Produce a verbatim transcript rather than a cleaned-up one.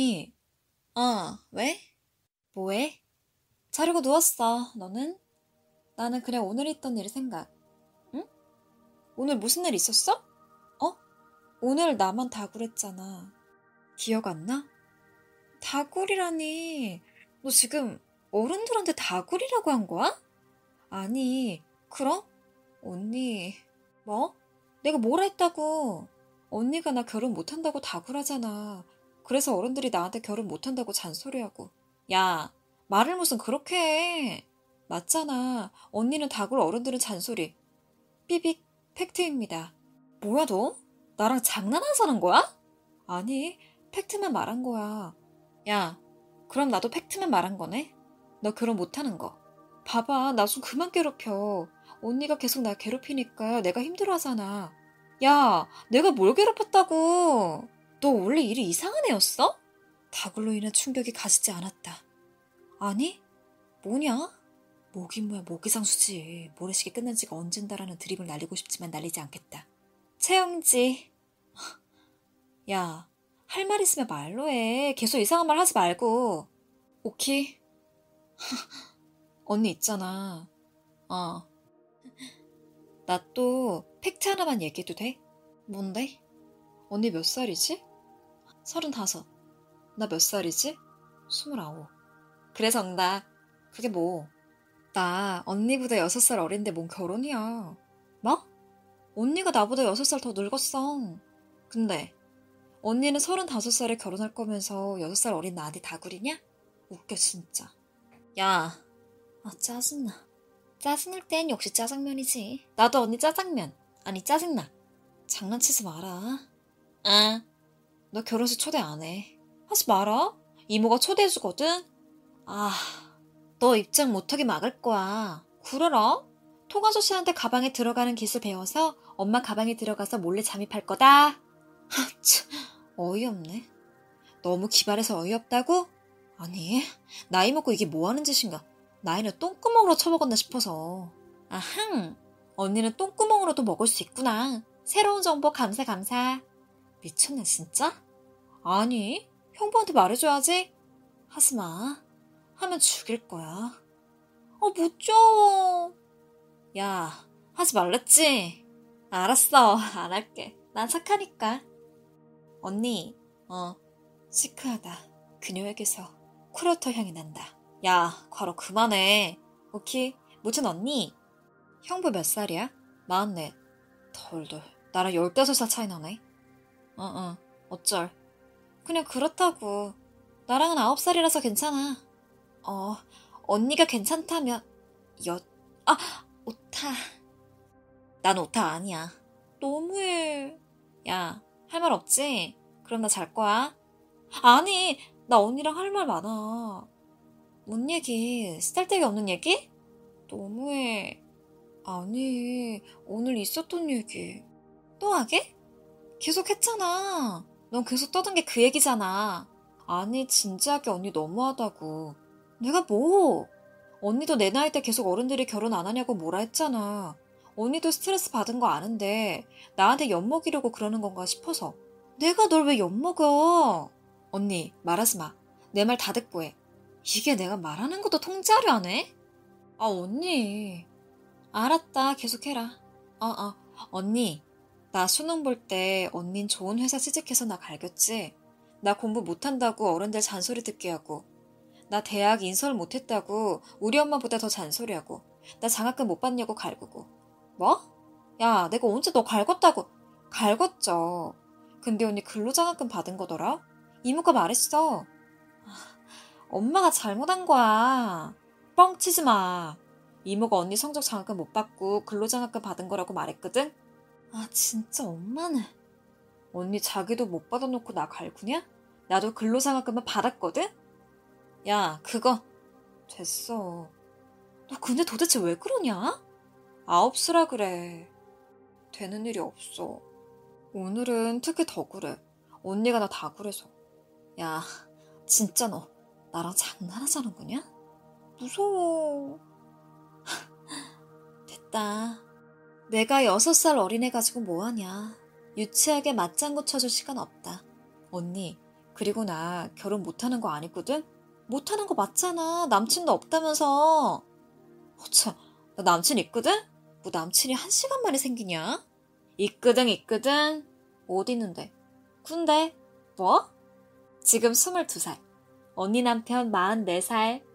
그랬더니 어, 왜? 뭐해? 자려고 누웠어. 너는? 나는 그래 오늘 있던 일 생각. 응? 오늘 무슨 일 있었어? 어? 오늘 나만 다구랬잖아. 기억 안 나? 다구리라니. 너 지금 어른들한테 다구리라고 한 거야? 아니, 그럼? 언니. 뭐? 내가 뭐라 했다고? 언니가 나 결혼 못한다고 다구라잖아. 그래서 어른들이 나한테 결혼 못한다고 잔소리하고. 야, 말을 무슨 그렇게 해. 맞잖아. 언니는 다구로 어른들은 잔소리. 삐빅 팩트입니다. 뭐야 너? 나랑 장난해서 하는 거야? 아니, 팩트만 말한 거야. 야, 그럼 나도 팩트만 말한 거네? 너 결혼 못하는 거. 봐봐, 나 좀 그만 괴롭혀. 언니가 계속 나 괴롭히니까 내가 힘들어하잖아. 야, 내가 뭘 괴롭혔다고. 너 원래 일이 이상한 애였어? 다굴로 인한 충격이 가시지 않았다. 아니? 뭐냐? 뭐긴 뭐야 모기상수지. 모래시계 끝난 지가 언젠다라는 드립을 날리고 싶지만 날리지 않겠다. 채영지. 야, 할 말 있으면 말로 해. 계속 이상한 말 하지 말고. 오키. 언니 있잖아. 어. 나 또 팩트 하나만 얘기해도 돼? 뭔데? 언니 몇 살이지? 서른다섯. 나 몇 살이지? 스물아홉. 그래 정답. 그게 뭐? 나 언니보다 여섯 살 어린데 뭔 결혼이야. 뭐? 언니가 나보다 여섯 살 더 늙었어. 근데 언니는 서른다섯 살에 결혼할 거면서 여섯 살 어린 나한테 다구리냐? 웃겨 진짜. 야, 아 짜증나. 짜증날 땐 역시 짜장면이지. 나도 언니 짜장면. 아니 짜증나. 장난치지 마라. 아, 너 결혼식 초대 안 해. 하지 마라. 이모가 초대해주거든. 아, 너 입장 못하게 막을 거야. 그래라. 통아저씨한테 가방에 들어가는 기술 배워서 엄마 가방에 들어가서 몰래 잠입할 거다. 하, 참, 어이없네. 너무 기발해서 어이없다고? 아니, 나이 먹고 이게 뭐 하는 짓인가. 나이는 똥구멍으로 쳐먹었나 싶어서. 아흥, 언니는 똥구멍으로도 먹을 수 있구나. 새로운 정보 감사 감사. 미쳤네 진짜? 아니, 형부한테 말해줘야지. 하지마. 하면 죽일 거야. 아, 무서워. 야, 하지 말랬지? 알았어, 안 할게. 난 착하니까. 언니, 어, 시크하다. 그녀에게서 쿠라토 향이 난다. 야, 과로 그만해. 오키, 무튼 언니. 형부 몇 살이야? 마흔넷. 덜덜, 나랑 열다섯 살 차이 나네. 어어, 어, 어쩔. 그냥 그렇다고. 나랑은 아홉 살이라서 괜찮아. 어, 언니가 괜찮다면 여... 아, 오타. 난 오타 아니야. 너무해. 야, 할 말 없지? 그럼 나 잘 거야. 아니, 나 언니랑 할 말 많아. 뭔 얘기? 쓰잘데기 없는 얘기? 너무해. 아니, 오늘 있었던 얘기. 또 하게? 계속 했잖아. 넌 계속 떠든 게 그 얘기잖아. 아니, 진지하게 언니 너무하다고. 내가 뭐? 언니도 내 나이 때 계속 어른들이 결혼 안 하냐고 뭐라 했잖아. 언니도 스트레스 받은 거 아는데 나한테 엿먹이려고 그러는 건가 싶어서. 내가 널 왜 엿먹어? 언니, 말하지 마. 내 말 다 듣고 해. 이게 내가 말하는 것도 통제하려 하네? 아, 언니. 알았다, 계속해라. 어, 어, 언니. 나 수능 볼 때 언닌 좋은 회사 취직해서 나 갈겼지? 나 공부 못한다고 어른들 잔소리 듣게 하고, 나 대학 인서울 못했다고 우리 엄마보다 더 잔소리하고, 나 장학금 못 받냐고 갈구고. 뭐? 야, 내가 언제 너 갈궜다고. 갈궜죠. 근데 언니 근로장학금 받은 거더라? 이모가 말했어. 엄마가 잘못한 거야. 뻥치지 마. 이모가 언니 성적 장학금 못 받고 근로장학금 받은 거라고 말했거든? 아, 진짜 엄마는. 언니 자기도 못 받아놓고 나 갈구냐? 나도 근로장학금은 받았거든? 야, 그거 됐어. 너 근데 도대체 왜 그러냐? 아홉수라 그래. 되는 일이 없어. 오늘은 특히 더 그래. 언니가 나 다 그래서. 야, 진짜 너 나랑 장난하자는 거냐? 무서워. 됐다. 내가 여섯 살 어린애 가지고 뭐하냐. 유치하게 맞장구 쳐줄 시간 없다. 언니, 그리고 나 결혼 못하는 거 안 했거든? 못하는 거 맞잖아. 남친도 없다면서. 어차, 나 남친 있거든? 뭐 남친이 한 시간 만에 생기냐? 있거든, 있거든. 어디 있는데? 군대. 뭐? 지금 스물두 살. 언니 남편 마흔네 살.